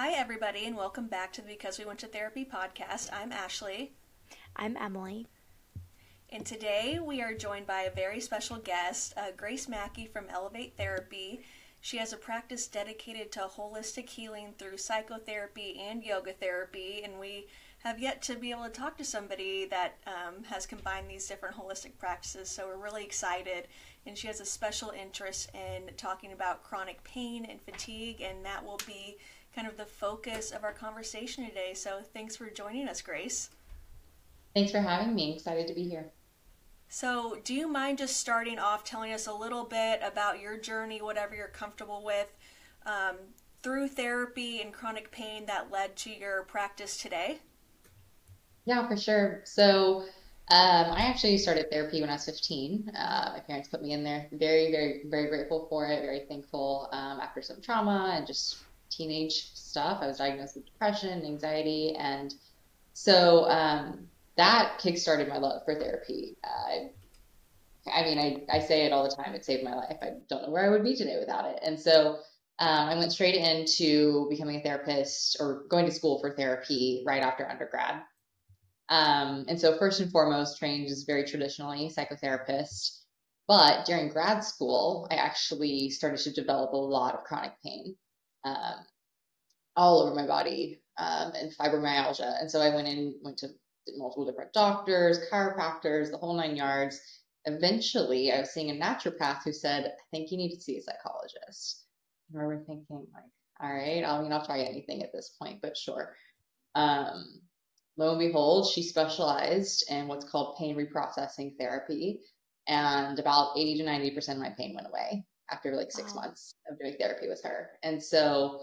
Hi everybody, and welcome back to the Because We Went to Therapy podcast. I'm Ashley. I'm Emily. And today we are joined by a very special guest, Grace Mackey from Elevate Therapy. She has a practice dedicated to holistic healing through psychotherapy and yoga therapy, and we have yet to be able to talk to somebody that has combined these different holistic practices, so we're really excited. And she has a special interest in talking about chronic pain and fatigue, and that will be kind of the focus of our conversation today. So thanks for joining us, Grace. Thanks for having me. Excited to be here. So do you mind just starting off telling us a little bit about your journey, whatever you're comfortable with, through therapy and chronic pain that led to your practice today? Yeah, for sure. So I actually started therapy when I was 15. My parents put me in there. Very, very, very grateful for it. Very thankful. After some trauma and just teenage stuff, I was diagnosed with depression, anxiety. And so that kickstarted my love for therapy. I mean, I say it all the time, it saved my life. I don't know where I would be today without it. And so I went straight into becoming a therapist or going to school for therapy right after undergrad. And so first and foremost, trained as very traditionally psychotherapist. But during grad school, I actually started to develop a lot of chronic pain all over my body and fibromyalgia. And so I went to multiple different doctors, chiropractors, the whole nine yards. Eventually, I was seeing a naturopath who said, I think you need to see a psychologist. And I remember thinking, like, all right, I mean, I'll try anything at this point, but sure. Lo and behold, she specialized in what's called pain reprocessing therapy. And about 80 to 90% of my pain went away after like 6 months of doing therapy with her. And so,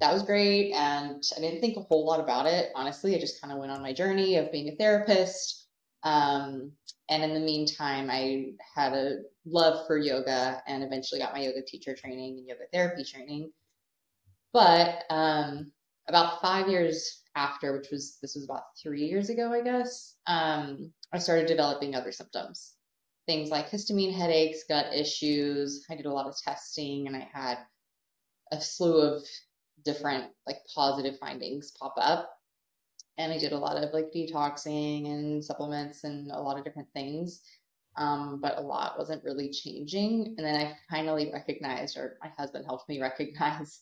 that was great, and I didn't think a whole lot about it. Honestly, I just kind of went on my journey of being a therapist. And in the meantime, I had a love for yoga and eventually got my yoga teacher training and yoga therapy training. But about 5 years after, which was, this was about 3 years ago, I guess, I started developing other symptoms. Things like histamine headaches, gut issues. I did a lot of testing, and I had a slew of different like positive findings pop up, and I did a lot of like detoxing and supplements and a lot of different things, but a lot wasn't really changing. And then I finally recognized, or my husband helped me recognize,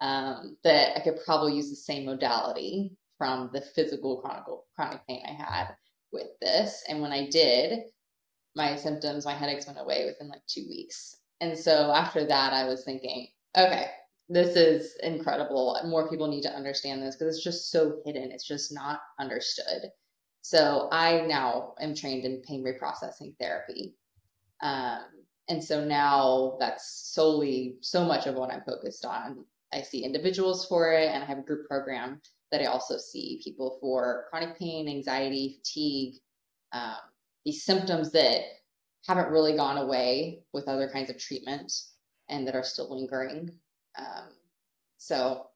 that I could probably use the same modality from the physical chronic pain I had with this. And when I did, my symptoms, my headaches went away within like 2 weeks. And so after that, I was thinking, okay, this is incredible. More people need to understand this because it's just so hidden. It's just not understood. So I now am trained in pain reprocessing therapy. And so now that's solely so much of what I'm focused on. I see individuals for it, and I have a group program that I also see people for chronic pain, anxiety, fatigue, these symptoms that haven't really gone away with other kinds of treatment and that are still lingering. So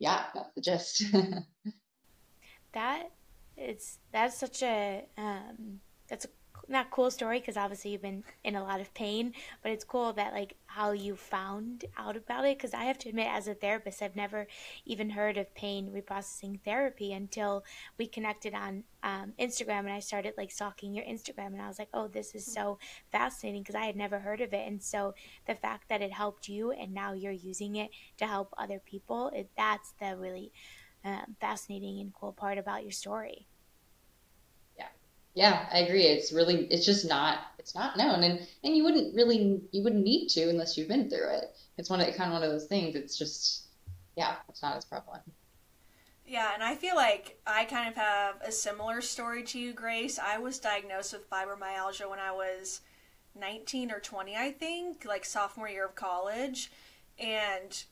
yeah, that's the gist. That's such a, that's a not cool story. 'Cause obviously you've been in a lot of pain, but it's cool that like how you found out about it. 'Cause I have to admit, as a therapist, I've never even heard of pain reprocessing therapy until we connected on, Instagram, and I started like stalking your Instagram, and I was like, oh, this is so fascinating, because I had never heard of it. And so the fact that it helped you and now you're using it to help other people, that's the really fascinating and cool part about your story. Yeah, I agree. It's just not known. And you wouldn't need to unless you've been through it. It's kind of one of those things. It's just, yeah, it's not as prevalent. Yeah. And I feel like I kind of have a similar story to you, Grace. I was diagnosed with fibromyalgia when I was 19 or 20, I think, like sophomore year of college. And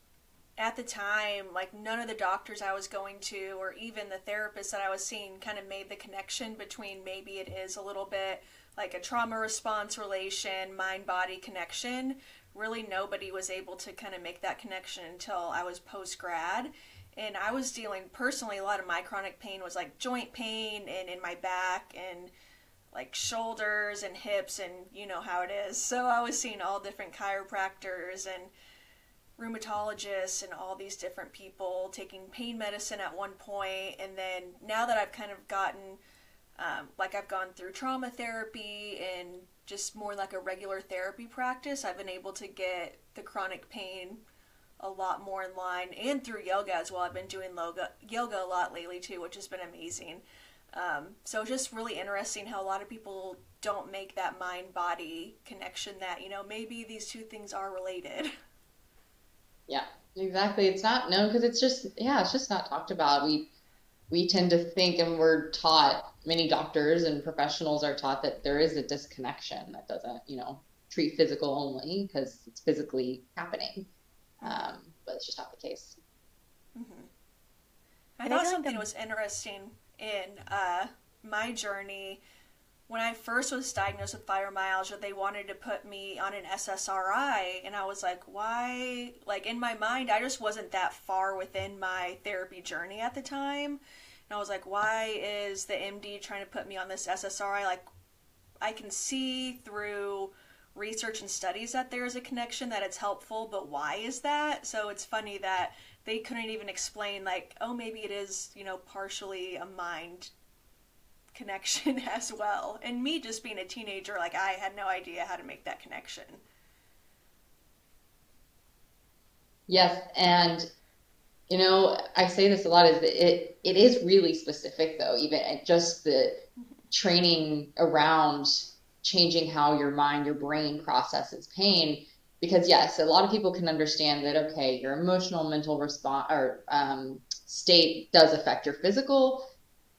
at the time, like, none of the doctors I was going to or even the therapists that I was seeing kind of made the connection between maybe it is a little bit like a trauma response relation, mind-body connection. Really nobody was able to kind of make that connection until I was post-grad. And I was dealing personally, a lot of my chronic pain was like joint pain and in my back and like shoulders and hips, and you know how it is. So I was seeing all different chiropractors and rheumatologists and all these different people, taking pain medicine at one point, and then now that I've kind of gotten, like I've gone through trauma therapy and just more like a regular therapy practice, I've been able to get the chronic pain a lot more in line, and through yoga as well. I've been doing yoga a lot lately too, which has been amazing. So it's just really interesting how a lot of people don't make that mind-body connection that, you know, maybe these two things are related. Yeah, exactly. It's not known because it's just, yeah, it's just not talked about. We tend to think, and we're taught, many doctors and professionals are taught that there is a disconnection that doesn't, you know, treat physical only because it's physically happening. But it's just not the case. Mm-hmm. I thought something that was interesting in my journey. When I first was diagnosed with fibromyalgia, they wanted to put me on an SSRI, and I was like, why? Like, in my mind, I just wasn't that far within my therapy journey at the time, and I was like, why is the MD trying to put me on this SSRI? Like, I can see through research and studies that there is a connection, that it's helpful, but why is that? So it's funny that they couldn't even explain, like, oh, maybe it is, you know, partially a mind connection as well. And me just being a teenager, like, I had no idea how to make that connection. Yes, and you know, I say this a lot, is that it is really specific though, even at just the training around changing how your mind, your brain processes pain. Because yes, a lot of people can understand that, okay, your emotional, mental response or state does affect your physical.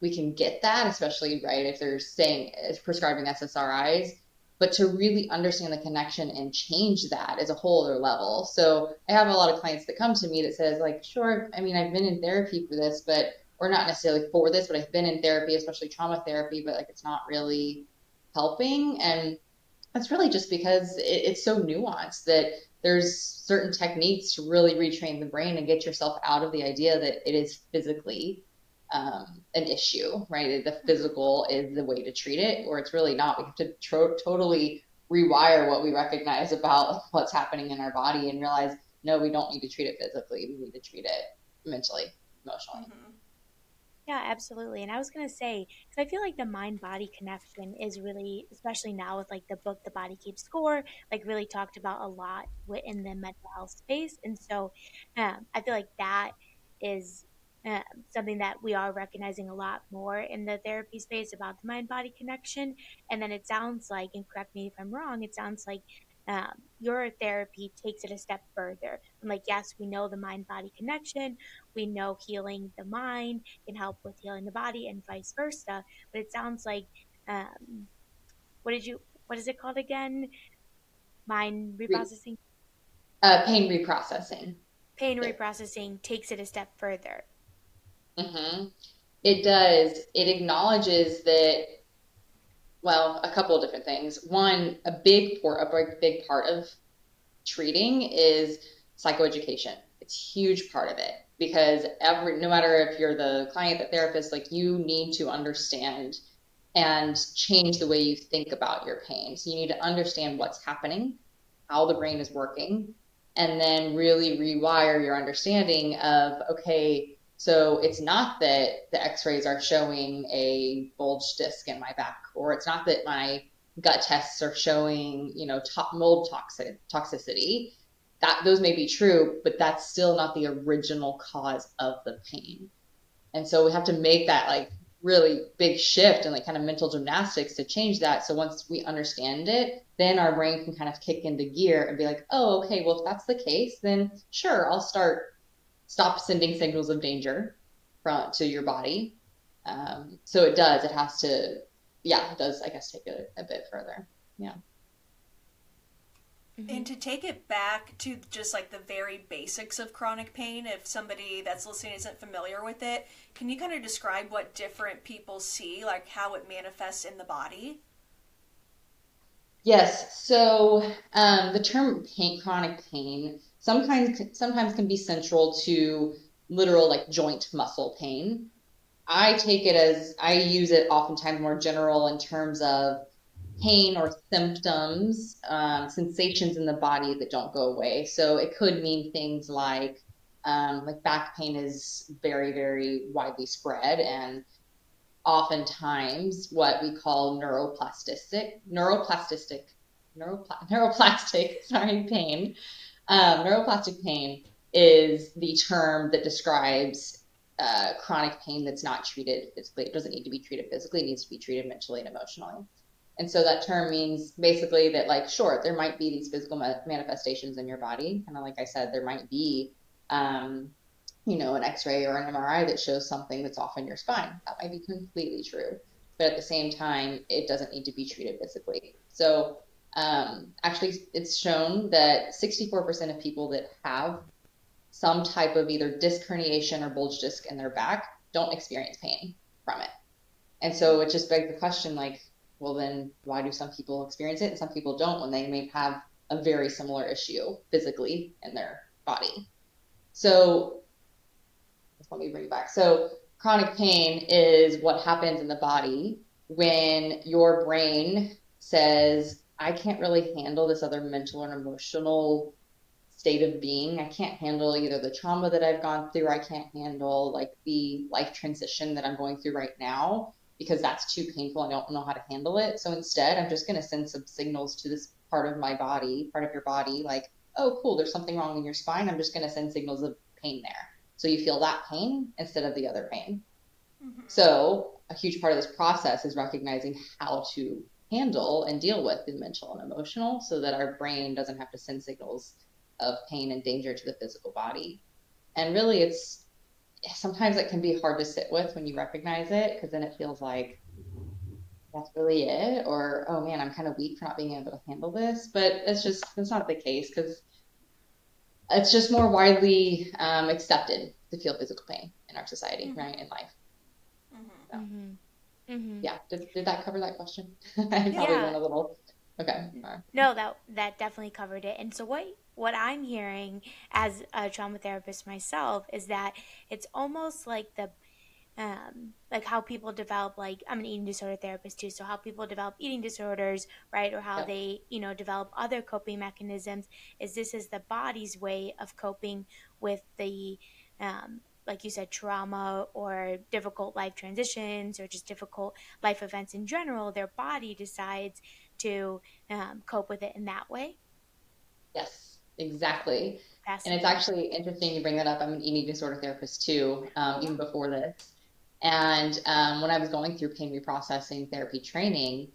We can get that, especially, right, if they're saying, prescribing SSRIs, but to really understand the connection and change that is a whole other level. So I have a lot of clients that come to me that says, like, sure, I mean, I've been in therapy for this, but, or not necessarily for this, but I've been in therapy, especially trauma therapy, but like, it's not really helping. And that's really just because it's so nuanced that there's certain techniques to really retrain the brain and get yourself out of the idea that it is physically an issue, right? The physical is the way to treat it, or it's really not. We have to totally rewire what we recognize about what's happening in our body and realize, no, we don't need to treat it physically. We need to treat it mentally, emotionally. Mm-hmm. Yeah, absolutely. And I was going to say, because I feel like the mind-body connection is really, especially now with like the book, The Body Keeps Score, like really talked about a lot within the mental health space. And so I feel like that is something that we are recognizing a lot more in the therapy space about the mind-body connection. And then it sounds like, and correct me if I'm wrong, it sounds like your therapy takes it a step further. I'm like, yes, we know the mind-body connection. We know healing the mind can help with healing the body and vice versa. But it sounds like, what is it called again? Mind reprocessing? Pain reprocessing. Pain reprocessing takes it a step further. Mm-hmm. It does. It acknowledges that, well, a couple of different things. One, a big part of treating is psychoeducation. It's a huge part of it, because no matter if you're the client, the therapist, like, you need to understand and change the way you think about your pain. So you need to understand what's happening, how the brain is working, and then really rewire your understanding of, okay, so it's not that the x-rays are showing a bulged disc in my back, or it's not that my gut tests are showing, you know, mold toxicity. That those may be true, but that's still not the original cause of the pain. And so we have to make that like really big shift and like kind of mental gymnastics to change that. So once we understand it, then our brain can kind of kick into gear and be like, oh, okay, well, if that's the case, then sure, I'll stop sending signals of danger to your body. So it does. It has to, yeah, it does, I guess, take it a bit further. Yeah. Mm-hmm. And to take it back to just like the very basics of chronic pain, if somebody that's listening isn't familiar with it, can you kind of describe what different people see, like how it manifests in the body? Yes. So the term pain, chronic pain, sometimes can be central to literal like joint muscle pain. I use it oftentimes more general in terms of pain or symptoms, sensations in the body that don't go away. So it could mean things like back pain is very, very widely spread, and oftentimes what we call neuroplastic pain. Neuroplastic pain is the term that describes chronic pain that's not treated physically. It doesn't need to be treated physically. It needs to be treated mentally and emotionally. And so that term means basically that, like, sure, there might be these physical manifestations in your body. Kind of like I said, there might be, you know, an X-ray or an MRI that shows something that's off in your spine. That might be completely true. But at the same time, it doesn't need to be treated physically. So actually, it's shown that 64% of people that have some type of either disc herniation or bulge disc in their back don't experience pain from it. And so it just begs the question, like, well, then why do some people experience it and some people don't, when they may have a very similar issue physically in their body? So let me bring it back. So chronic pain is what happens in the body when your brain says, I can't really handle this other mental and emotional state of being. I can't handle either the trauma that I've gone through, or I can't handle like the life transition that I'm going through right now, because that's too painful. I don't know how to handle it. So instead, I'm just going to send some signals to this part of my body, part of your body, like, oh, cool, there's something wrong in your spine. I'm just going to send signals of pain there. So you feel that pain instead of the other pain. Mm-hmm. So a huge part of this process is recognizing how to handle and deal with the mental and emotional, so that our brain doesn't have to send signals of pain and danger to the physical body. And really, it's sometimes it can be hard to sit with when you recognize it, because then it feels like that's really it, or, oh man, I'm kind of weak for not being able to handle this. But that's not the case, because it's just more widely accepted to feel physical pain in our society, mm-hmm. right, in life. Mm-hmm. So. Mm-hmm. Yeah, did that cover that question? I probably went a little, okay. Right. No, that definitely covered it. And so what I'm hearing as a trauma therapist myself is that it's almost like the, like how people develop, like, I'm an eating disorder therapist too, so how people develop eating disorders, right, or how they, you know, develop other coping mechanisms, is this is the body's way of coping with the, like you said, trauma or difficult life transitions or just difficult life events in general. Their body decides to cope with it in that way. Yes. Exactly. And it's actually interesting you bring that up. I'm an eating disorder therapist too, even before this. And when I was going through pain reprocessing therapy training,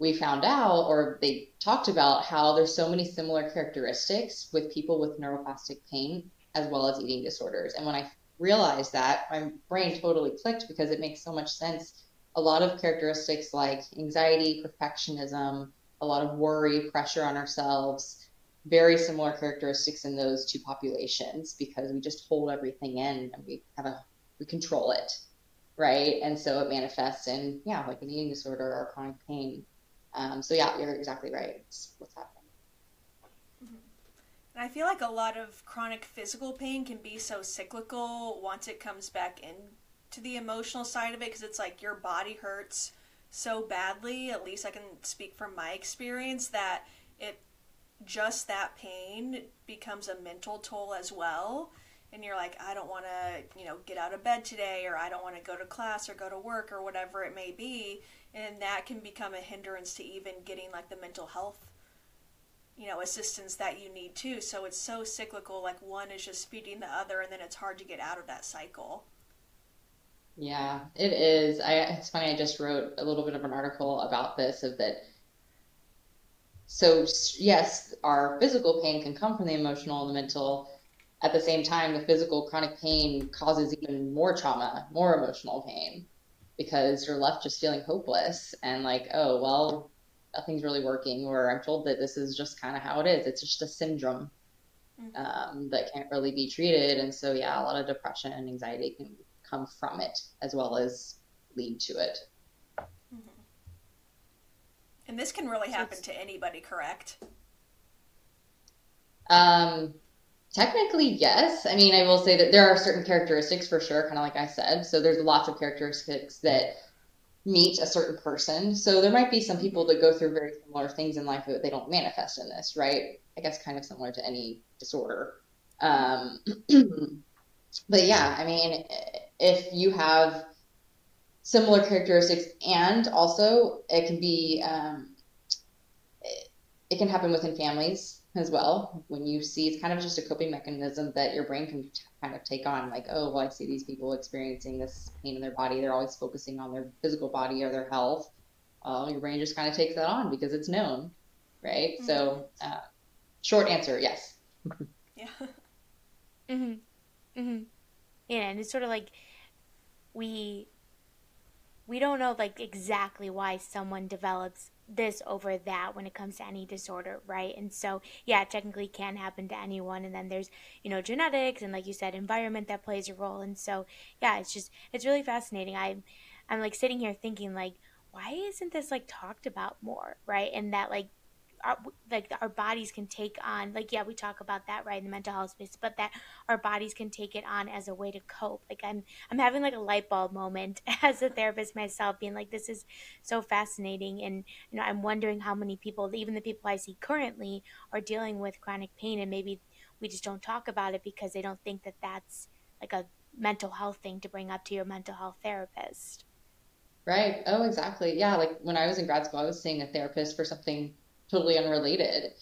we found out, or they talked about, how there's so many similar characteristics with people with neuroplastic pain as well as eating disorders. And when I realized that, my brain totally clicked, because it makes so much sense. A lot of characteristics like anxiety, perfectionism, a lot of worry, pressure on ourselves, very similar characteristics in those two populations, because we just hold everything in and we control it, right? And so it manifests in, yeah, like an eating disorder or chronic pain. So yeah, you're exactly right. It's what's happening. Mm-hmm. And I feel like a lot of chronic physical pain can be so cyclical once it comes back into the emotional side of it, because it's like your body hurts so badly, at least I can speak from my experience, that just that pain becomes a mental toll as well. And you're like, I don't want to, you know, get out of bed today, or I don't want to go to class or go to work or whatever it may be. And that can become a hindrance to even getting like the mental health, you know, assistance that you need too. So it's so cyclical, like one is just feeding the other, and then it's hard to get out of that cycle. Yeah, it is. It's funny, I just wrote a little bit of an article about this, of that. So yes, our physical pain can come from the emotional and the mental. At the same time, the physical chronic pain causes even more trauma, more emotional pain, because you're left just feeling hopeless and like, oh, well, nothing's really working, or I'm told that this is just kind of how it is. It's just a syndrome that can't really be treated. And so, yeah, a lot of depression and anxiety can come from it as well as lead to it. And this can really happen to anybody, correct? Technically, yes. I mean, I will say that there are certain characteristics for sure, kind of like I said. So there's lots of characteristics that meet a certain person. So there might be some people that go through very similar things in life, but they don't manifest in this, right? I guess kind of similar to any disorder. But yeah, I mean, if you have similar characteristics, and also it can be, it can happen within families as well. When you see, it's kind of just a coping mechanism that your brain can kind of take on, like, oh, well, I see these people experiencing this pain in their body. They're always focusing on their physical body or their health. Your brain just kind of takes that on because it's known, right? Mm-hmm. So short answer, yes. Yeah. Mm-hmm. Mm-hmm. Yeah, and it's sort of like we don't know, like, exactly why someone develops this over that when it comes to any disorder, right? And so, yeah, it technically can happen to anyone. And then there's, you know, genetics and, like you said, environment that plays a role. And so, yeah, it's just, it's really fascinating. I'm like sitting here thinking, like, why isn't this, like, talked about more, right? And that, like, our bodies can take on, like, yeah, we talk about that, right, in the mental health space, but that our bodies can take it on as a way to cope. Like, I'm having, like, a light bulb moment as a therapist myself, being like, this is so fascinating. And, you know, I'm wondering how many people, even the people I see currently, are dealing with chronic pain, and maybe we just don't talk about it because they don't think that that's, like, a mental health thing to bring up to your mental health therapist. Right. Oh, exactly. Yeah. Like, when I was in grad school, I was seeing a therapist for something totally unrelated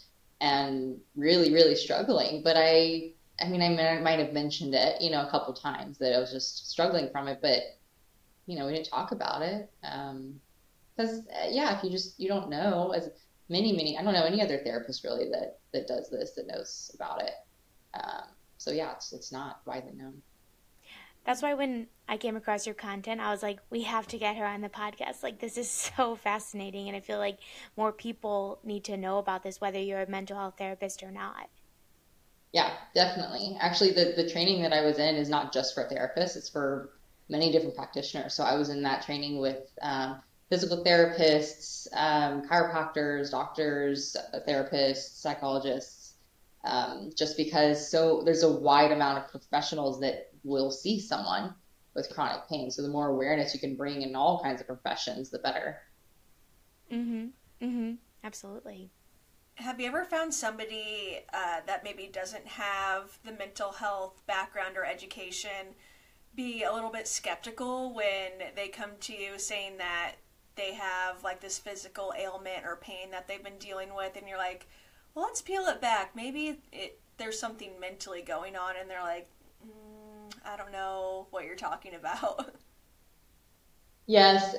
and really, really struggling. But I mean, I might have mentioned it, you know, a couple times that I was just struggling from it, but, you know, we didn't talk about it. Because, yeah, if you don't know, as I don't know any other therapist really that does this, that knows about it. So yeah, it's not widely known. That's why when I came across your content, I was like, we have to get her on the podcast. Like, this is so fascinating. And I feel like more people need to know about this, whether you're a mental health therapist or not. Yeah, definitely. Actually, the training that I was in is not just for therapists. It's for many different practitioners. So I was in that training with physical therapists, chiropractors, doctors, therapists, psychologists, just because there's a wide amount of professionals that will see someone with chronic pain. So the more awareness you can bring in all kinds of professions, the better. Mhm. Mhm. Absolutely. Have you ever found somebody that maybe doesn't have the mental health background or education be a little bit skeptical when they come to you saying that they have, like, this physical ailment or pain that they've been dealing with, and you're like, well, let's peel it back. Maybe there's something mentally going on, and they're like, I don't know what you're talking about. Yes.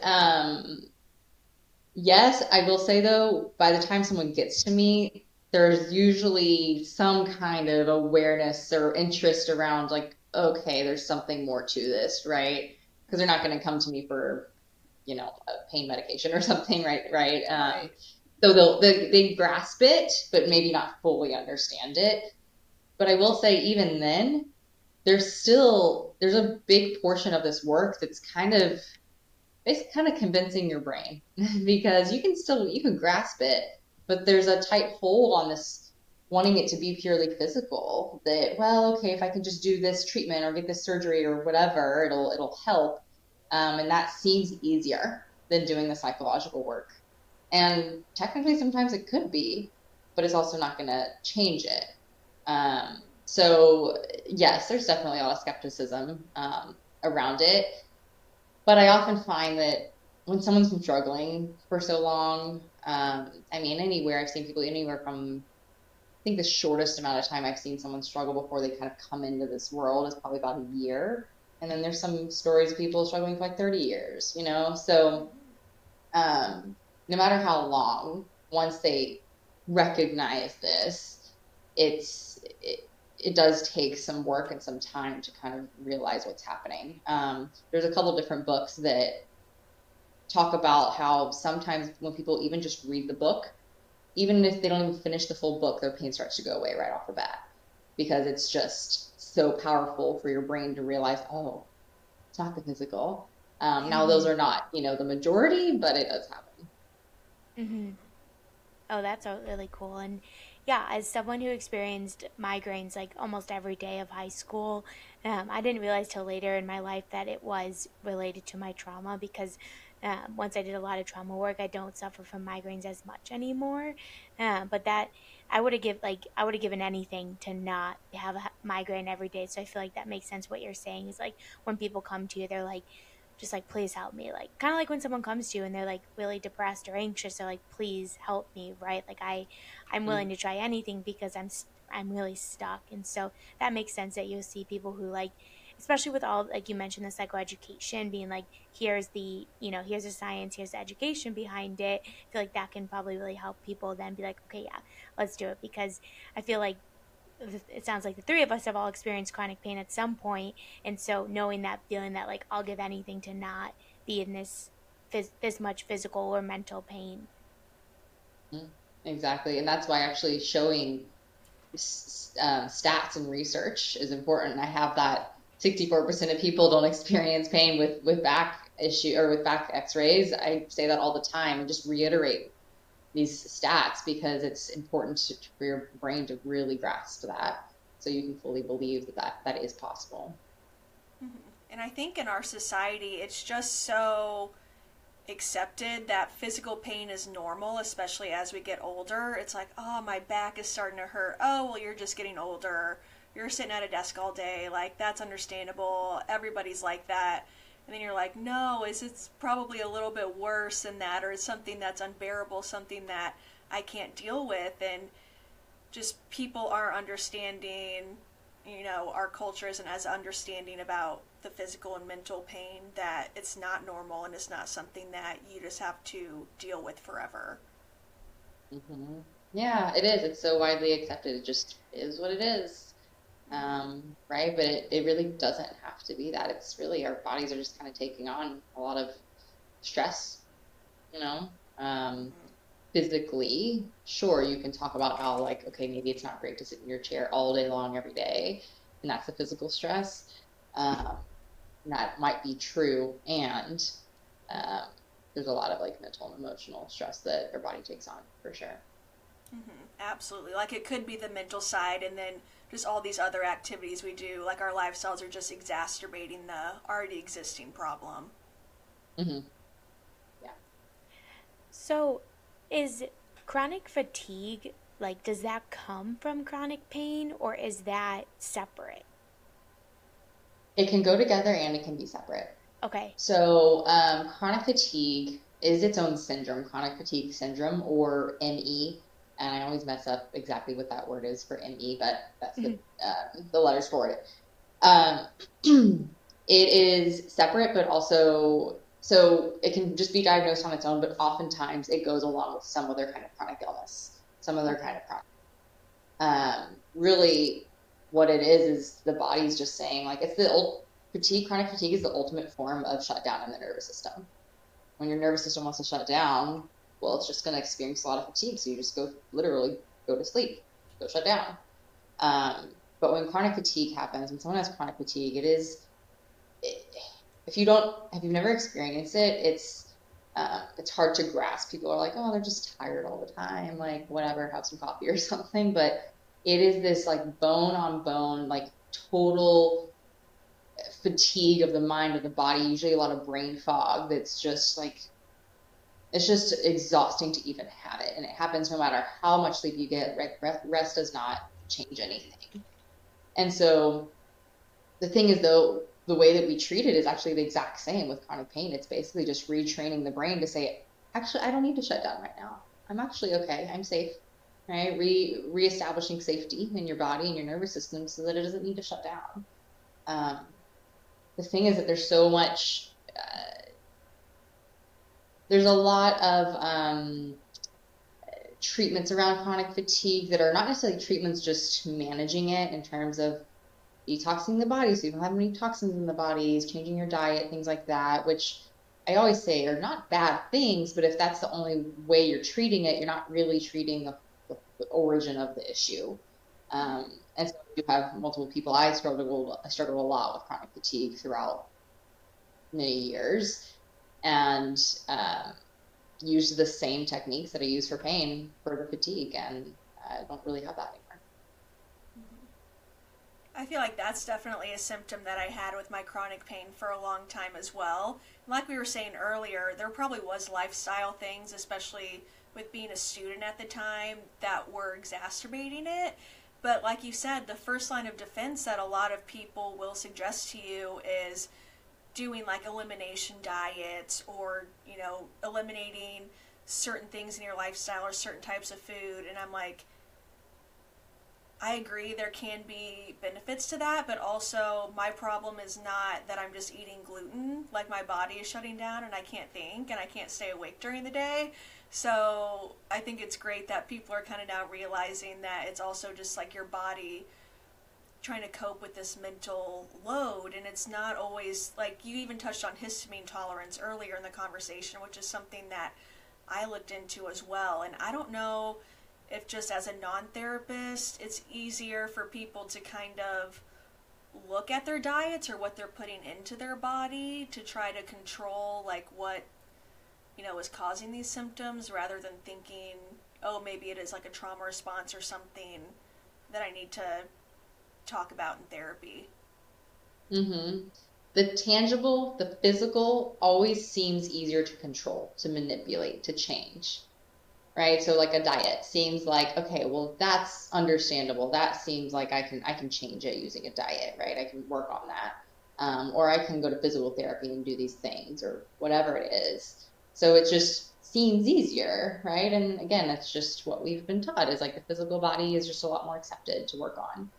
Yes, I will say, though, by the time someone gets to me, there's usually some kind of awareness or interest around, like, okay, there's something more to this, right? Because they're not going to come to me for, you know, a pain medication or something, right? Right. So they grasp it, but maybe not fully understand it. But I will say, even then, there's a big portion of this work that's kind of convincing your brain, because you can grasp it, but there's a tight hold on this wanting it to be purely physical, that, well, okay, if I can just do this treatment or get this surgery or whatever, it'll help. And that seems easier than doing the psychological work. And technically sometimes it could be, but it's also not going to change it. So yes, there's definitely a lot of skepticism around it, but I often find that when someone's been struggling for so long, I mean, I've seen people anywhere from, I think the shortest amount of time I've seen someone struggle before they kind of come into this world is probably about a year. And then there's some stories of people struggling for like 30 years, you know? So no matter how long, once they recognize this, it does take some work and some time to kind of realize what's happening. There's a couple different books that talk about how sometimes when people even just read the book, even if they don't even finish the full book, their pain starts to go away right off the bat, because it's just so powerful for your brain to realize, oh, it's not the physical. Now those are not, you know, the majority, but it does happen. Mm-hmm. Oh, that's really cool. And yeah, as someone who experienced migraines like almost every day of high school, I didn't realize till later in my life that it was related to my trauma, because Once I did a lot of trauma work, I don't suffer from migraines as much anymore. But that I would have given anything to not have a migraine every day. So I feel like that makes sense. What you're saying is like when people come to you, they're like, just like, please help me. Like kind of like when someone comes to you and they're like really depressed or anxious, they're like, please help me. Right. Like I'm willing to try anything because I'm really stuck. And so that makes sense that you'll see people who like, especially with all, like you mentioned, the psychoeducation being like, here's the science, here's the education behind it. I feel like that can probably really help people then be like, okay, yeah, let's do it. Because I feel like it sounds like the three of us have all experienced chronic pain at some point. And so knowing that feeling that like, I'll give anything to not be in this much physical or mental pain. Exactly. And that's why actually showing stats and research is important. I have that 64% of people don't experience pain with back issue or with back x-rays. I say that all the time and just reiterate these stats because it's important for your brain to really grasp that so you can fully believe that is possible. Mm-hmm. And I think in our society, it's just so accepted that physical pain is normal, especially as we get older. It's like, oh, my back is starting to hurt. Oh, well, you're just getting older. You're sitting at a desk all day. Like, that's understandable. Everybody's like that. And then you're like, no, it's probably a little bit worse than that, or it's something that's unbearable, something that I can't deal with. And just people aren't understanding, our culture isn't as understanding about the physical and mental pain, that it's not normal and it's not something that you just have to deal with forever. Mm-hmm. Yeah, it is. It's so widely accepted. It just is what it is. Right? But it really doesn't have to be that. It's really, our bodies are just kind of taking on a lot of stress, physically. Sure, you can talk about how like, okay, maybe it's not great to sit in your chair all day long every day, and that's the physical stress. That might be true, and there's a lot of like mental and emotional stress that your body takes on, for sure. Mm-hmm. Absolutely. Like, it could be the mental side, and then just all these other activities we do, like our lifestyles, are just exacerbating the already existing problem. Mm-hmm. Yeah. So is chronic fatigue, like, does that come from chronic pain, or is that separate? It can go together and it can be separate. Okay. So chronic fatigue is its own syndrome, chronic fatigue syndrome, or ME. And I always mess up exactly what that word is for ME, but that's the letters for it. It is separate, but also, so it can just be diagnosed on its own, but oftentimes it goes along with some other kind of chronic illness, some other kind of problem. Really what it is the body's just saying, like, it's the old fatigue, chronic fatigue is the ultimate form of shutdown in the nervous system. When your nervous system wants to shut down, well, it's just going to experience a lot of fatigue. So you just literally go to sleep, go shut down. But when chronic fatigue happens, when someone has chronic fatigue, if you've never experienced it, it's hard to grasp. People are like, oh, they're just tired all the time. Like, whatever, have some coffee or something. But it is this like bone on bone, like total fatigue of the mind, of the body, usually a lot of brain fog. That's just like, it's just exhausting to even have it. And it happens no matter how much sleep you get. Rest does not change anything. And so the thing is, though, the way that we treat it is actually the exact same with chronic pain. It's basically just retraining the brain to say, actually, I don't need to shut down right now. I'm actually okay. I'm safe, right? Reestablishing safety in your body and your nervous system so that it doesn't need to shut down. The thing is that there's so much... there's a lot of treatments around chronic fatigue that are not necessarily treatments, just managing it in terms of detoxing the body so you don't have any toxins in the body, changing your diet, things like that, which I always say are not bad things, but if that's the only way you're treating it, you're not really treating the origin of the issue. And so you have multiple people. I struggled a lot with chronic fatigue throughout many years, and use the same techniques that I use for pain for the fatigue, and I don't really have that anymore. I feel like that's definitely a symptom that I had with my chronic pain for a long time as well. And like we were saying earlier, there probably was lifestyle things, especially with being a student at the time, that were exacerbating it. But like you said, the first line of defense that a lot of people will suggest to you is doing like elimination diets, or, you know, eliminating certain things in your lifestyle or certain types of food. And I'm like, I agree there can be benefits to that, but also my problem is not that I'm just eating gluten. Like, my body is shutting down and I can't think and I can't stay awake during the day. So I think it's great that people are kind of now realizing that it's also just like your body trying to cope with this mental load. And it's not always, like, you even touched on histamine tolerance earlier in the conversation, which is something that I looked into as well. And I don't know if just as a non-therapist, it's easier for people to kind of look at their diets or what they're putting into their body to try to control, like, what, you know, is causing these symptoms, rather than thinking, oh, maybe it is like a trauma response or something that I need to talk about in therapy. Mm-hmm. The tangible, the physical always seems easier to control, to manipulate, to change. Right? So like a diet seems like, okay, well, that's understandable. That seems like I can change it using a diet, right? I can work on that. Or I can go to physical therapy and do these things, or whatever it is. So it just seems easier, right? And again, that's just what we've been taught, is like the physical body is just a lot more accepted to work on.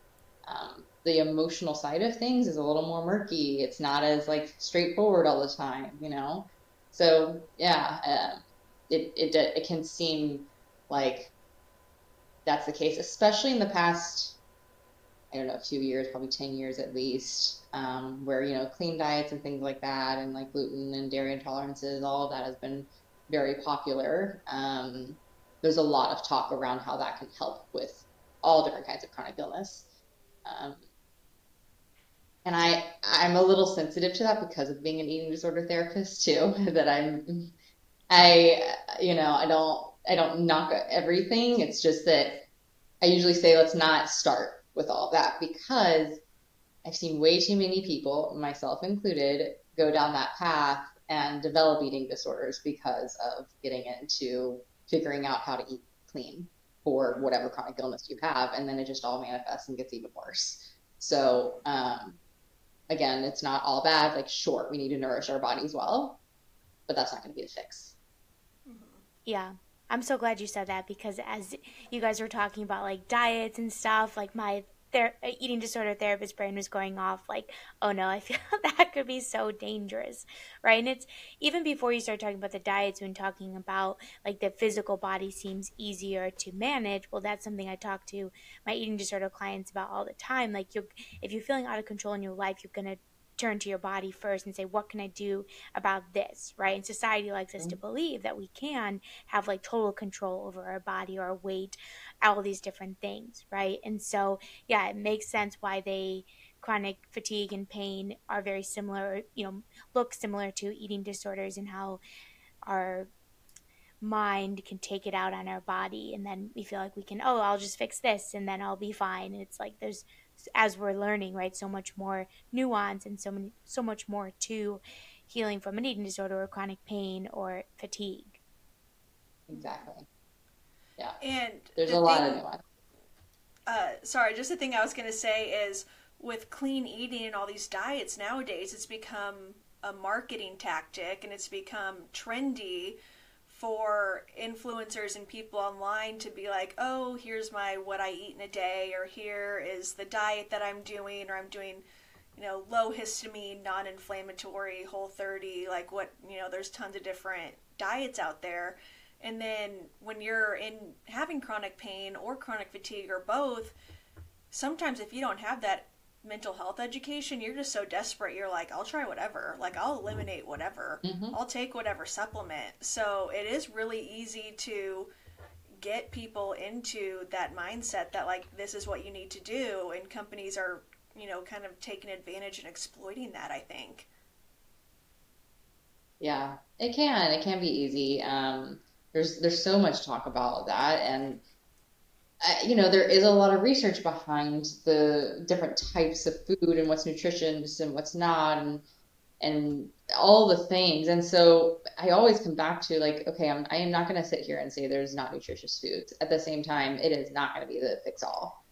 The emotional side of things is a little more murky. It's not as like straightforward all the time, you know? So yeah, It can seem like that's the case, especially in the past, I don't know, a few years, probably 10 years at least, where, you know, clean diets and things like that, and like gluten and dairy intolerances, all of that has been very popular. There's a lot of talk around how that can help with all different kinds of chronic illness. And I'm a little sensitive to that because of being an eating disorder therapist too, that I don't knock everything. It's just that I usually say, let's not start with all of that, because I've seen way too many people, myself included, go down that path and develop eating disorders because of getting into figuring out how to eat clean for whatever chronic illness you have. And then it just all manifests and gets even worse. So, again, it's not all bad. Like, sure, we need to nourish our bodies well, but that's not going to be the fix. Yeah. I'm so glad you said that, because as you guys were talking about like diets and stuff, like my eating disorder therapist brain was going off like, oh no, I feel that could be so dangerous, right? And it's even before you start talking about the diets, when talking about like the physical body seems easier to manage, well, that's something I talk to my eating disorder clients about all the time. Like, if you're feeling out of control in your life, you're going to turn to your body first and say, what can I do about this, right? And society likes us to believe that we can have like total control over our body, our weight, all these different things, right? And so, yeah, it makes sense why chronic fatigue and pain are very similar, you know, look similar to eating disorders, and how our mind can take it out on our body. And then we feel like we can, I'll just fix this and then I'll be fine. And it's like, there's, as we're learning, right, so much more nuance and so much more to healing from an eating disorder or chronic pain or fatigue. Exactly. Yeah. And there's a lot of nuance. Sorry, just the thing I was going to say is, with clean eating and all these diets nowadays, it's become a marketing tactic, and it's become trendy for influencers and people online to be like, oh, here's what I eat in a day, or here is the diet that I'm doing, or I'm doing, you know, low histamine, non-inflammatory, Whole30, like, what, you know, there's tons of different diets out there. And then when you're having chronic pain or chronic fatigue or both, sometimes if you don't have that mental health education, you're just so desperate, you're like, I'll try whatever, like, I'll eliminate whatever, I'll take whatever supplement. So it is really easy to get people into that mindset that, like, this is what you need to do, and companies are, you know, kind of taking advantage and exploiting that, I think. Yeah, it can be easy. There's so much talk about that, and you know, there is a lot of research behind the different types of food and what's nutritious and what's not, and all the things. And so I always come back to, like, okay, I am not going to sit here and say there's not nutritious foods. At the same time, it is not going to be the fix all.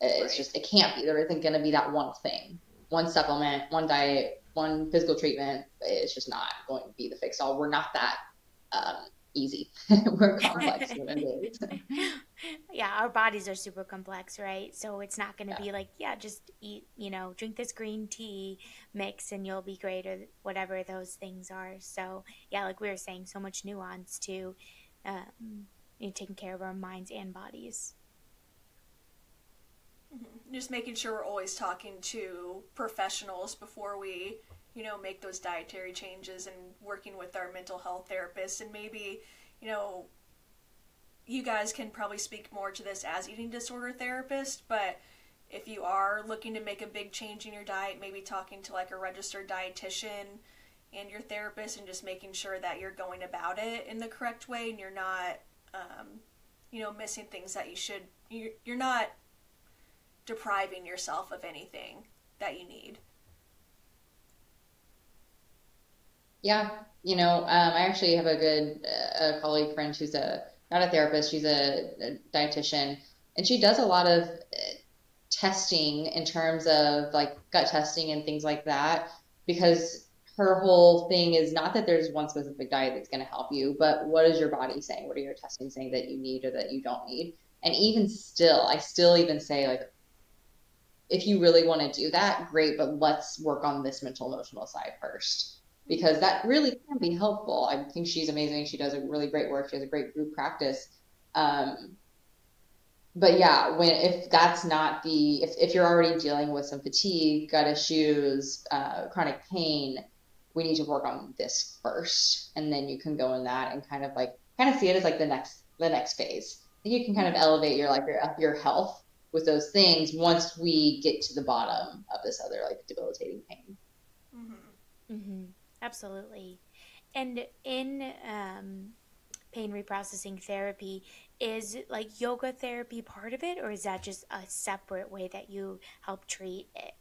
It's right. Just, it can't be. There isn't going to be that one thing, one supplement, one diet, one physical treatment. It's just not going to be the fix all. We're not that, easy. We're complex human beings. Yeah, our bodies are super complex, right? So it's not going to be like, yeah, just eat, you know, drink this green tea mix and you'll be great, or whatever those things are. So yeah, like we were saying, so much nuance to you know, taking care of our minds and bodies. Mm-hmm. Just making sure we're always talking to professionals before we, you know, make those dietary changes, and working with our mental health therapists. And maybe, you know, you guys can probably speak more to this as eating disorder therapists, but if you are looking to make a big change in your diet, maybe talking to like a registered dietitian and your therapist, and just making sure that you're going about it in the correct way, and you're not, you know, missing things that you should, you're not depriving yourself of anything that you need. Yeah, you know, I actually have a good colleague friend who's not a therapist, she's a dietitian, and she does a lot of testing in terms of like gut testing and things like that, because her whole thing is not that there's one specific diet that's going to help you, but what is your body saying? What are your testing saying that you need or that you don't need? And even still, I still even say, like, if you really want to do that, great, but let's work on this mental emotional side first, because that really can be helpful. I think she's amazing. She does a really great work. She has a great group practice. But yeah, if that's not the, if you're already dealing with some fatigue, gut issues, chronic pain, we need to work on this first. And then you can go in that and kind of see it as like the next phase. I think you can kind of elevate your health with those things once we get to the bottom of this other like debilitating pain. Mm-hmm. Mm-hmm. Absolutely. And in pain reprocessing therapy, is like yoga therapy part of it, or is that just a separate way that you help treat it?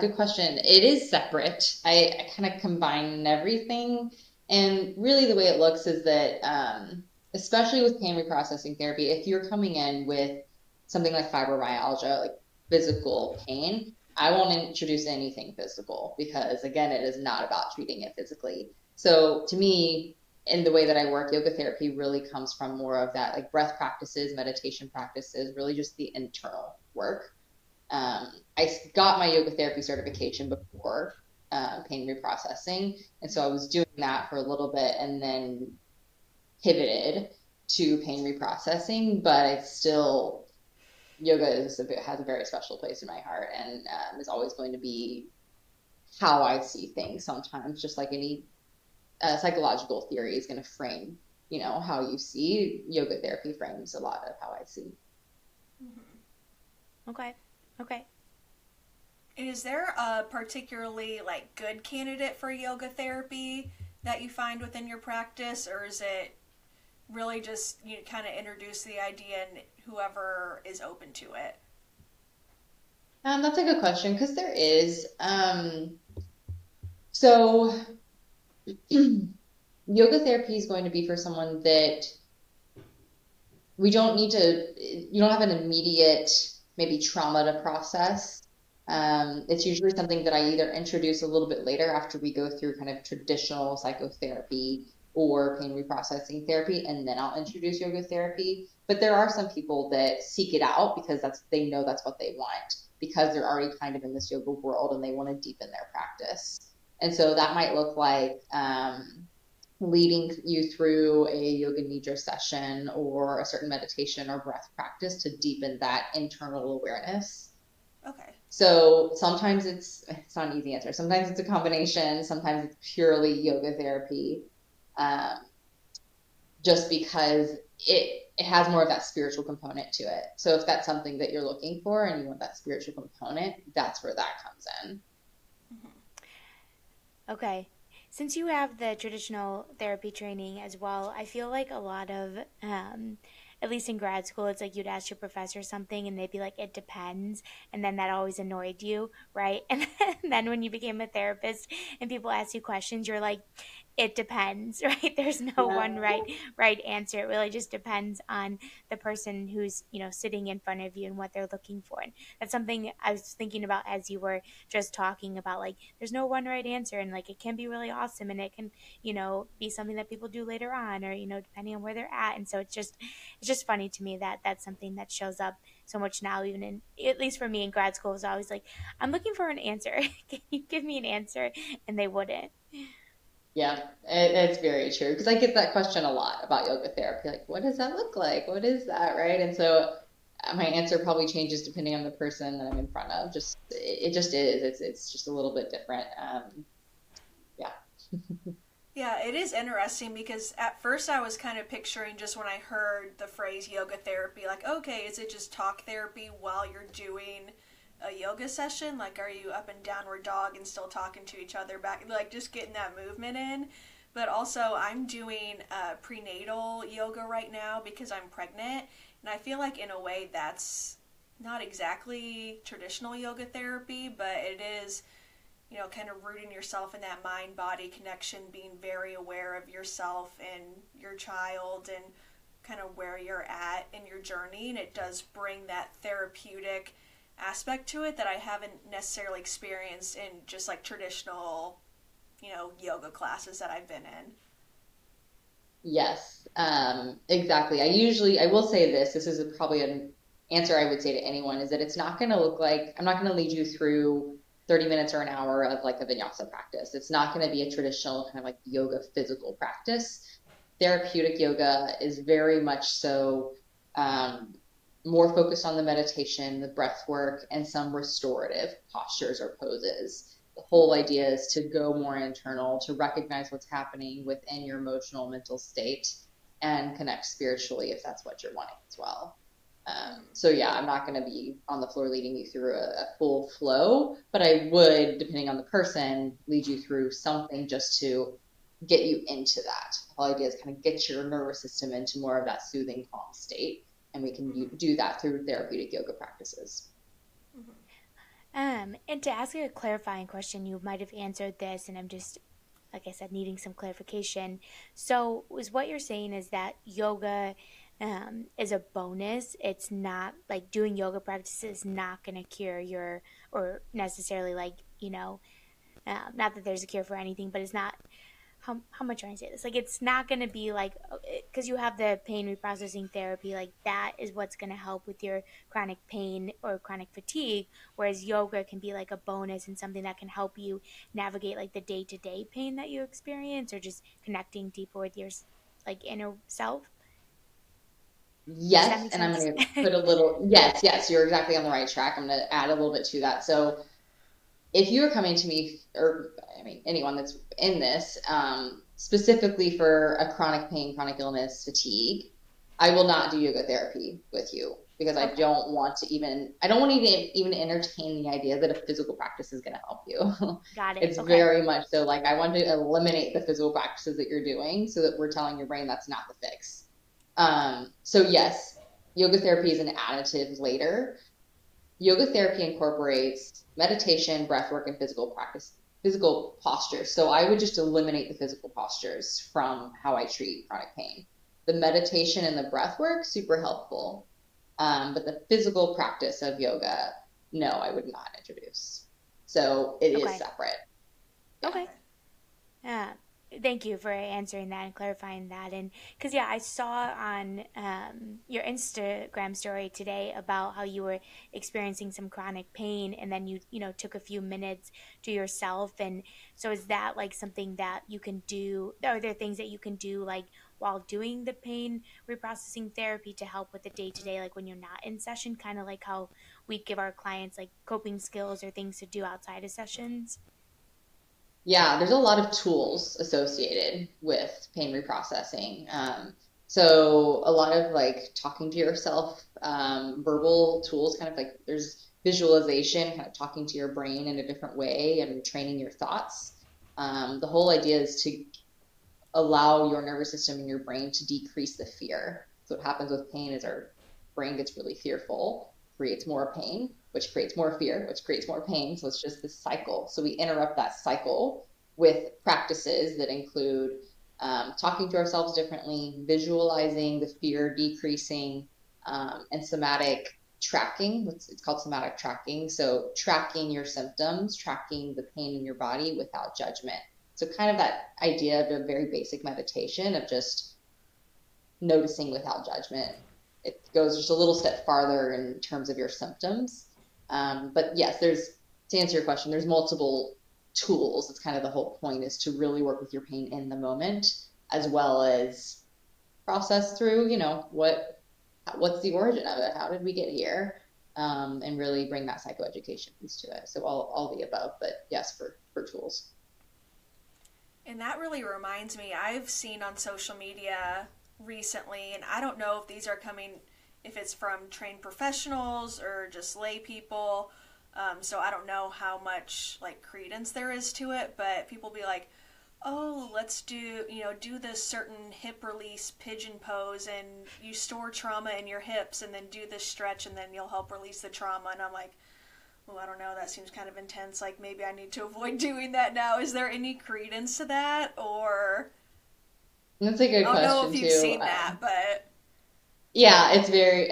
Good question. It is separate. I kind of combine everything. And really the way it looks is that, especially with pain reprocessing therapy, if you're coming in with something like fibromyalgia, like physical pain, I won't introduce anything physical, because again, it is not about treating it physically. So to me, in the way that I work, yoga therapy really comes from more of that, like breath practices, meditation practices, really just the internal work. I got my yoga therapy certification before pain reprocessing. And so I was doing that for a little bit and then pivoted to pain reprocessing, but it's still, yoga has a very special place in my heart, and is always going to be how I see things sometimes, just like any psychological theory is going to frame, you know, how you see. Yoga therapy frames a lot of how I see. Mm-hmm. Okay. Is there a particularly like good candidate for yoga therapy that you find within your practice, or is it really just you kind of introduce the idea and whoever is open to it? That's a good question, because there is. So yoga therapy is going to be for someone that you don't have an immediate maybe trauma to process. It's usually something that I either introduce a little bit later after we go through kind of traditional psychotherapy or pain reprocessing therapy, and then I'll introduce yoga therapy. But there are some people that seek it out because they know that's what they want, because they're already kind of in this yoga world and they want to deepen their practice. And so that might look like leading you through a yoga nidra session or a certain meditation or breath practice to deepen that internal awareness. Okay. So sometimes it's not an easy answer. Sometimes it's a combination. Sometimes it's purely yoga therapy. Just because it has more of that spiritual component to it. So if that's something that you're looking for and you want that spiritual component, that's where that comes in. Mm-hmm. Okay. Since you have the traditional therapy training as well, I feel like a lot of at least in grad school, it's like you'd ask your professor something and they'd be like, it depends. And then that always annoyed you, right? And then when you became a therapist and people ask you questions, you're like, it depends, right? There's no one right answer. It really just depends on the person who's, you know, sitting in front of you and what they're looking for. And that's something I was thinking about as you were just talking about, like, there's no one right answer, and like, it can be really awesome, and it can, you know, be something that people do later on, or, you know, depending on where they're at. And so it's just funny to me that that's something that shows up so much now, even in, at least for me in grad school, it was always like, I'm looking for an answer. Can you give me an answer? And they wouldn't. Yeah, it's very true, because I get that question a lot about yoga therapy, like, what does that look like? What is that, right? And so my answer probably changes depending on the person that I'm in front of. Just it just is. It's just a little bit different. Yeah, it is interesting, because at first I was kind of picturing, just when I heard the phrase yoga therapy, like, okay, is it just talk therapy while you're doing a yoga session? Like, are you up and downward dog and still talking to each other back, like just getting that movement in? But also I'm doing prenatal yoga right now because I'm pregnant, and I feel like in a way that's not exactly traditional yoga therapy, but it is, you know, kind of rooting yourself in that mind body connection, being very aware of yourself and your child and kind of where you're at in your journey. And it does bring that therapeutic aspect to it that I haven't necessarily experienced in just like traditional, you know, yoga classes that I've been in. Yes, exactly. I will say this is probably an answer I would say to anyone, is that it's not going to look like, I'm not going to lead you through 30 minutes or an hour of like a vinyasa practice. It's not going to be a traditional kind of like yoga physical practice. Therapeutic yoga is very much so, more focused on the meditation, the breath work, and some restorative postures or poses. The whole idea is to go more internal, to recognize what's happening within your emotional, mental state, and connect spiritually if that's what you're wanting as well. So yeah, I'm not going to be on the floor leading you through a full flow, but I would, depending on the person, lead you through something just to get you into that. The whole idea is kind of get your nervous system into more of that soothing, calm state. And we can do that through therapeutic yoga practices. And to ask a clarifying question, you might have answered this, and I'm just, like I said, needing some clarification. So is what you're saying is that yoga is a bonus? It's not like doing yoga practices is not going to cure your, or necessarily like, you know, not that there's a cure for anything, but it's not, how much I say this, like, it's not going to be like, because you have the pain reprocessing therapy, like that is what's going to help with your chronic pain or chronic fatigue, whereas yoga can be like a bonus and something that can help you navigate like the day-to-day pain that you experience, or just connecting deeper with your like inner self. Yes, and I'm going to put a little yes, you're exactly on the right track. I'm going to add a little bit to that. So if you are coming to me, or I mean, anyone that's in this, specifically for a chronic pain, chronic illness, fatigue, I will not do yoga therapy with you, because I don't want to even entertain the idea that a physical practice is going to help you. Got it. It's okay. Very much so like, I want to eliminate the physical practices that you're doing so that we're telling your brain that's not the fix. So yes, yoga therapy is an additive later. Yoga therapy incorporates meditation, breath work, and physical postures. So I would just eliminate the physical postures from how I treat chronic pain. The meditation and the breath work, super helpful. But the physical practice of yoga, no, I would not introduce. So it is separate. Yeah. Okay. Thank you for answering that and clarifying that. And because, yeah, I saw on your Instagram story today about how you were experiencing some chronic pain, and then you know, took a few minutes to yourself. And so is that like something that you can do? Are there things that you can do like while doing the pain reprocessing therapy to help with the day-to-day, like when you're not in session, kind of like how we give our clients like coping skills or things to do outside of sessions? Yeah, there's a lot of tools associated with pain reprocessing. So a lot of like talking to yourself, verbal tools, kind of like there's visualization, kind of talking to your brain in a different way and training your thoughts. The whole idea is to allow your nervous system and your brain to decrease the fear So what happens with pain is our brain gets really fearful, creates more pain, which creates more fear, which creates more pain. So it's just this cycle. So we interrupt that cycle with practices that include talking to ourselves differently, visualizing the fear decreasing, and somatic tracking. It's called somatic tracking. So tracking your symptoms, tracking the pain in your body without judgment. So kind of that idea of a very basic meditation of just noticing without judgment. It goes just a little step farther in terms of your symptoms. But yes, to answer your question, there's multiple tools. It's kind of the whole point is to really work with your pain in the moment, as well as process through, what's the origin of it? How did we get here? And really bring that psychoeducation piece to it. So all the above, but yes, for tools. And that really reminds me, I've seen on social media recently, and I don't know if these are coming, if it's from trained professionals or just lay people. So I don't know how much credence there is to it, but people be like, oh, let's do this certain hip release pigeon pose, and you store trauma in your hips, and then do this stretch, and then you'll help release the trauma. And I'm like, well, I don't know, that seems kind of intense. Maybe I need to avoid doing that now. Is there any credence to that? Or that's a good question. I don't know if you've seen that, but yeah, it's very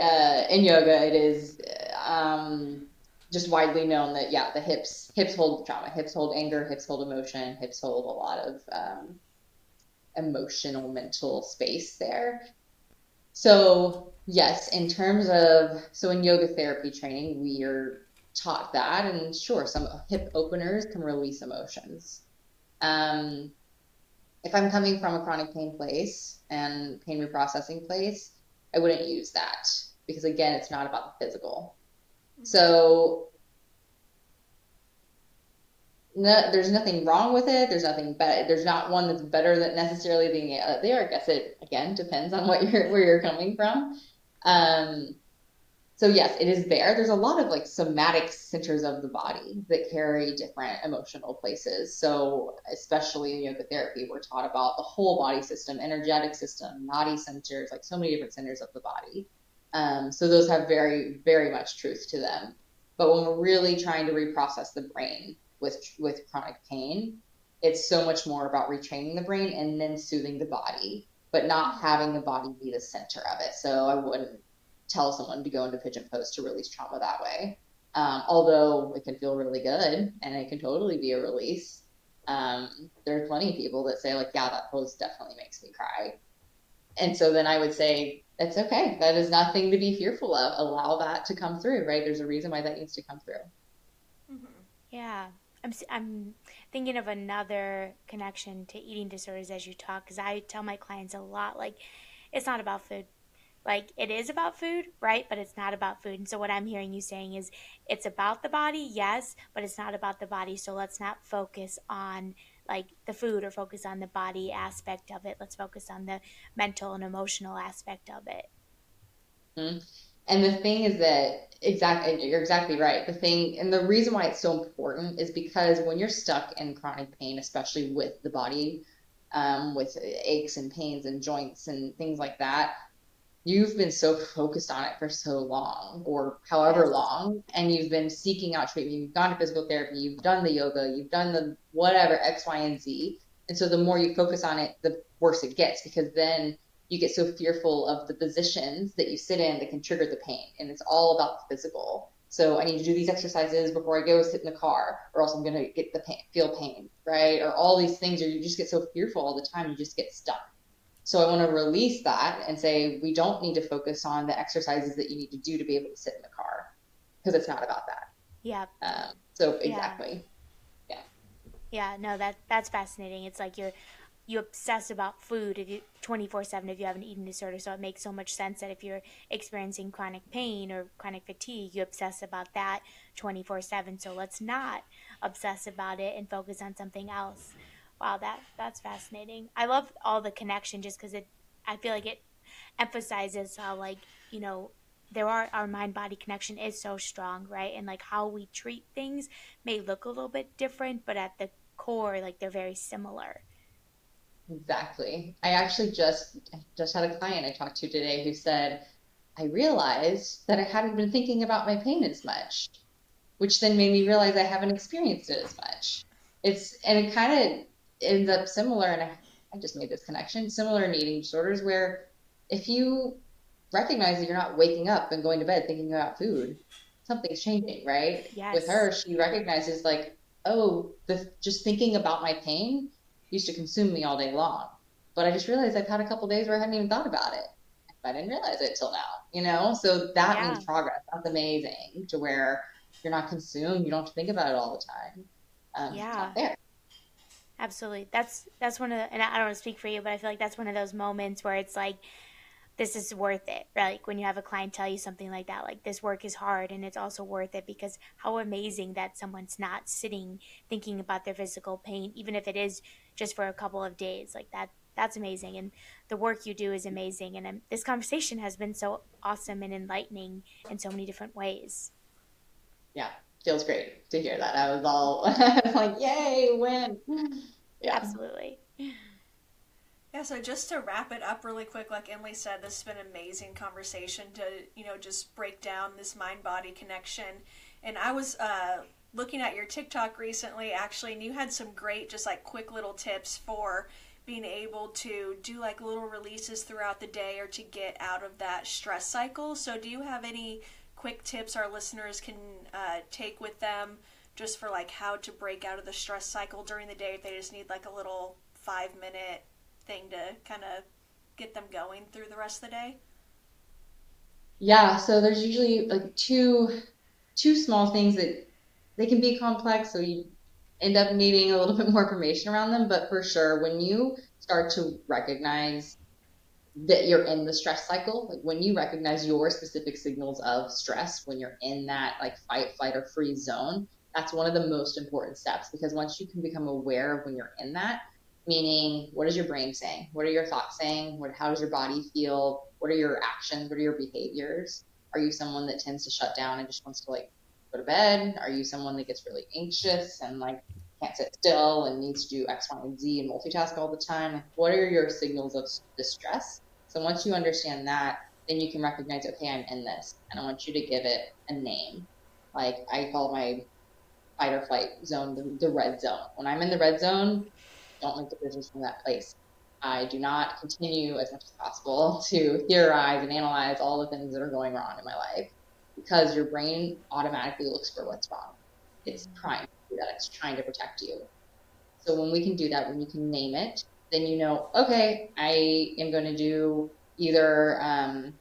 in yoga. It is just widely known that, yeah, the hips hold trauma, hips hold anger, hips hold emotion, hips hold a lot of emotional, mental space there. So yes, in terms of, so in yoga therapy training, we are taught that, and sure, some hip openers can release emotions. If I'm coming from a chronic pain place and pain reprocessing place, I wouldn't use that because, again, it's not about the physical. So no, there's nothing wrong with it. There's nothing better. There's not one that's better than necessarily the other. I guess it, again, depends on where you're coming from. So yes, it is there. There's a lot of somatic centers of the body that carry different emotional places. So especially in yoga therapy, we're taught about the whole body system, energetic system, nadi centers, so many different centers of the body. So those have very, very much truth to them. But when we're really trying to reprocess the brain with chronic pain, it's so much more about retraining the brain and then soothing the body, but not having the body be the center of it. So I wouldn't tell someone to go into pigeon pose to release trauma that way. Although it can feel really good and it can totally be a release. There are plenty of people that say yeah, that pose definitely makes me cry. And so then I would say, it's okay. That is nothing to be fearful of. Allow that to come through, right? There's a reason why that needs to come through. Mm-hmm. Yeah. I'm thinking of another connection to eating disorders as you talk, because I tell my clients a lot, it's not about food. It is about food, right? But it's not about food. And so what I'm hearing you saying is it's about the body, yes, but it's not about the body. So let's not focus on the food or focus on the body aspect of it. Let's focus on the mental and emotional aspect of it. Mm-hmm. And the thing is that you're exactly right. The reason why it's so important is because when you're stuck in chronic pain, especially with the body, with aches and pains and joints and things like that, you've been so focused on it for so long, or however long, and you've been seeking out treatment. You've gone to physical therapy, you've done the yoga, you've done the whatever, X, Y, and Z. And so the more you focus on it, the worse it gets, because then you get so fearful of the positions that you sit in that can trigger the pain. And it's all about the physical. So I need to do these exercises before I go sit in the car, or else I'm going to get feel pain, right? Or all these things, or you just get so fearful all the time, you just get stuck. So I want to release that and say, we don't need to focus on the exercises that you need to do to be able to sit in the car, because it's not about that. Yeah. So exactly. Yeah. Yeah. No, that's fascinating. It's you obsess about food 24/7 if you have an eating disorder. So it makes so much sense that if you're experiencing chronic pain or chronic fatigue, you obsess about that 24/7. So let's not obsess about it and focus on something else. Wow, that's fascinating. I love all the connection, just because I feel like it emphasizes how there our mind-body connection is so strong, right? And how we treat things may look a little bit different, but at the core, they're very similar. Exactly. I actually just had a client I talked to today who said, I realized that I hadn't been thinking about my pain as much, which then made me realize I haven't experienced it as much. And it kind of ends up similar, and I just made this connection, similar in eating disorders, where if you recognize that you're not waking up and going to bed thinking about food, something's changing, right? Yes. With her, she recognizes like, oh, just thinking about my pain used to consume me all day long, but I just realized I've had a couple days where I hadn't even thought about it. I didn't realize it till now, you know? So that means progress. That's amazing, to where you're not consumed. You don't have to think about it all the time. It's not there. Absolutely. That's one of the, and I don't want to speak for you, but I feel like that's one of those moments where it's like, this is worth it, right? Like when you have a client tell you something like that, like this work is hard and it's also worth it, because how amazing that someone's not sitting thinking about their physical pain, even if it is just for a couple of days. Like that's amazing. And the work you do is amazing. And this conversation has been so awesome and enlightening in so many different ways. Yeah. Feels great to hear that. I was all like, yay, win. Yeah. Absolutely. Yeah, so just to wrap it up really quick, like Emily said, this has been an amazing conversation to, you know, just break down this mind-body connection. And I was looking at your TikTok recently, actually, and you had some great just like quick little tips for being able to do like little releases throughout the day or to get out of that stress cycle. So do you have any quick tips our listeners can take with them just for like how to break out of the stress cycle during the day if they just need like a little 5-minute thing to kind of get them going through the rest of the day? Yeah, so there's usually like two small things that they can be complex, so you end up needing a little bit more information around them, but for sure when you start to recognize that you're in the stress cycle, like when you recognize your specific signals of stress, when you're in that like fight, flight, or freeze zone, that's one of the most important steps, because once you can become aware of when you're in that, meaning what is your brain saying? What are your thoughts saying? How does your body feel? What are your actions? What are your behaviors? Are you someone that tends to shut down and just wants to like go to bed? Are you someone that gets really anxious and like can't sit still and needs to do X, Y, and Z and multitask all the time? What are your signals of distress? So once you understand that, then you can recognize, okay, I'm in this, and I want you to give it a name. Like I call my fight or flight zone the red zone. When I'm in the red zone, I don't make decisions from that place. I do not continue as much as possible to theorize and analyze all the things that are going wrong in my life, because your brain automatically looks for what's wrong. It's primed to do that. It's trying to protect you. So when we can do that, when you can name it, then you know, okay, I am going to do either,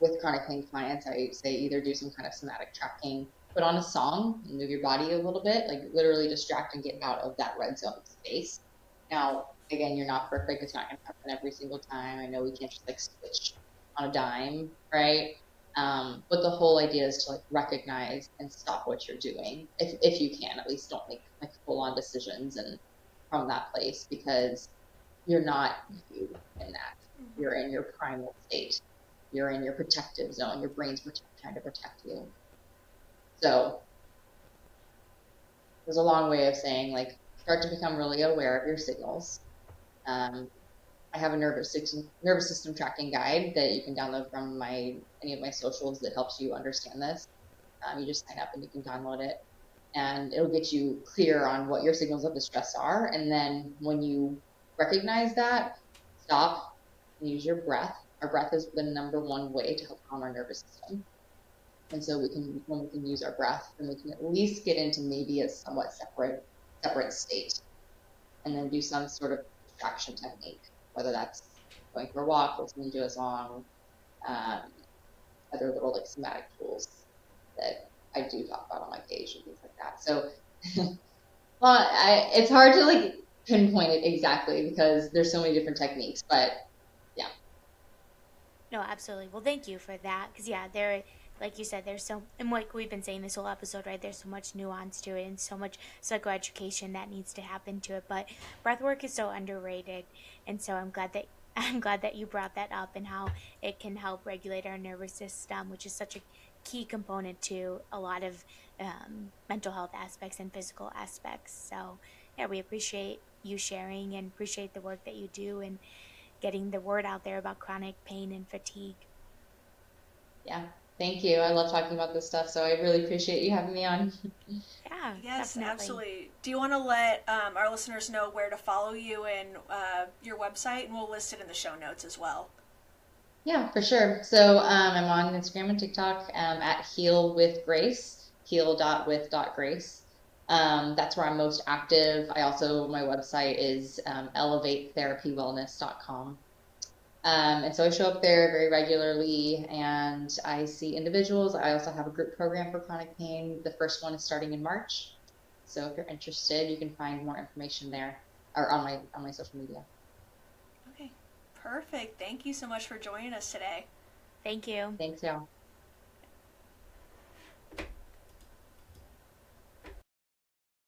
with chronic pain clients, I say either do some kind of somatic tracking, put on a song and move your body a little bit, like literally distract and get out of that red zone space. Now, again, you're not perfect. It's not going to happen every single time. I know we can't just like switch on a dime, right? But the whole idea is to like recognize and stop what you're doing. If you can, at least don't make like full on decisions and from that place, because you're not you in that. You're in your primal state. You're in your protective zone. Your brain's trying to protect you. So there's a long way of saying like start to become really aware of your signals. I have a nervous system tracking guide that you can download from any of my socials that helps you understand this. You just sign up and you can download it, and it'll get you clear on what your signals of distress are. And then when you recognize that, stop and use your breath. Our breath is the number one way to help calm our nervous system. And so when we can use our breath, then we can at least get into maybe a somewhat separate state, and then do some sort of distraction technique, whether that's going for a walk, listening to a song, other little like somatic tools that I do talk about on my page and things like that. So it's hard to like pinpoint it exactly because there's so many different techniques, but yeah. No, absolutely. Well, thank you for that. 'Cause yeah, like you said, and like we've been saying this whole episode, right, there's so much nuance to it and so much psychoeducation that needs to happen to it. But breath work is so underrated, and so I'm glad that you brought that up and how it can help regulate our nervous system, which is such a key component to a lot of mental health aspects and physical aspects. So yeah, we appreciate you sharing and appreciate the work that you do and getting the word out there about chronic pain and fatigue. Yeah, thank you. I love talking about this stuff, so I really appreciate you having me on. Yeah, yes, definitely. Absolutely. Do you want to let our listeners know where to follow you and your website? And we'll list it in the show notes as well. Yeah, for sure. So I'm on Instagram and TikTok at healwithgrace, heal.with.grace. That's where I'm most active. I also, my website is elevatetherapywellness.com. And so I show up there very regularly and I see individuals. I also have a group program for chronic pain. The first one is starting in March. So if you're interested, you can find more information there or on my social media. Okay, perfect. Thank you so much for joining us today. Thank you. Thanks, y'all.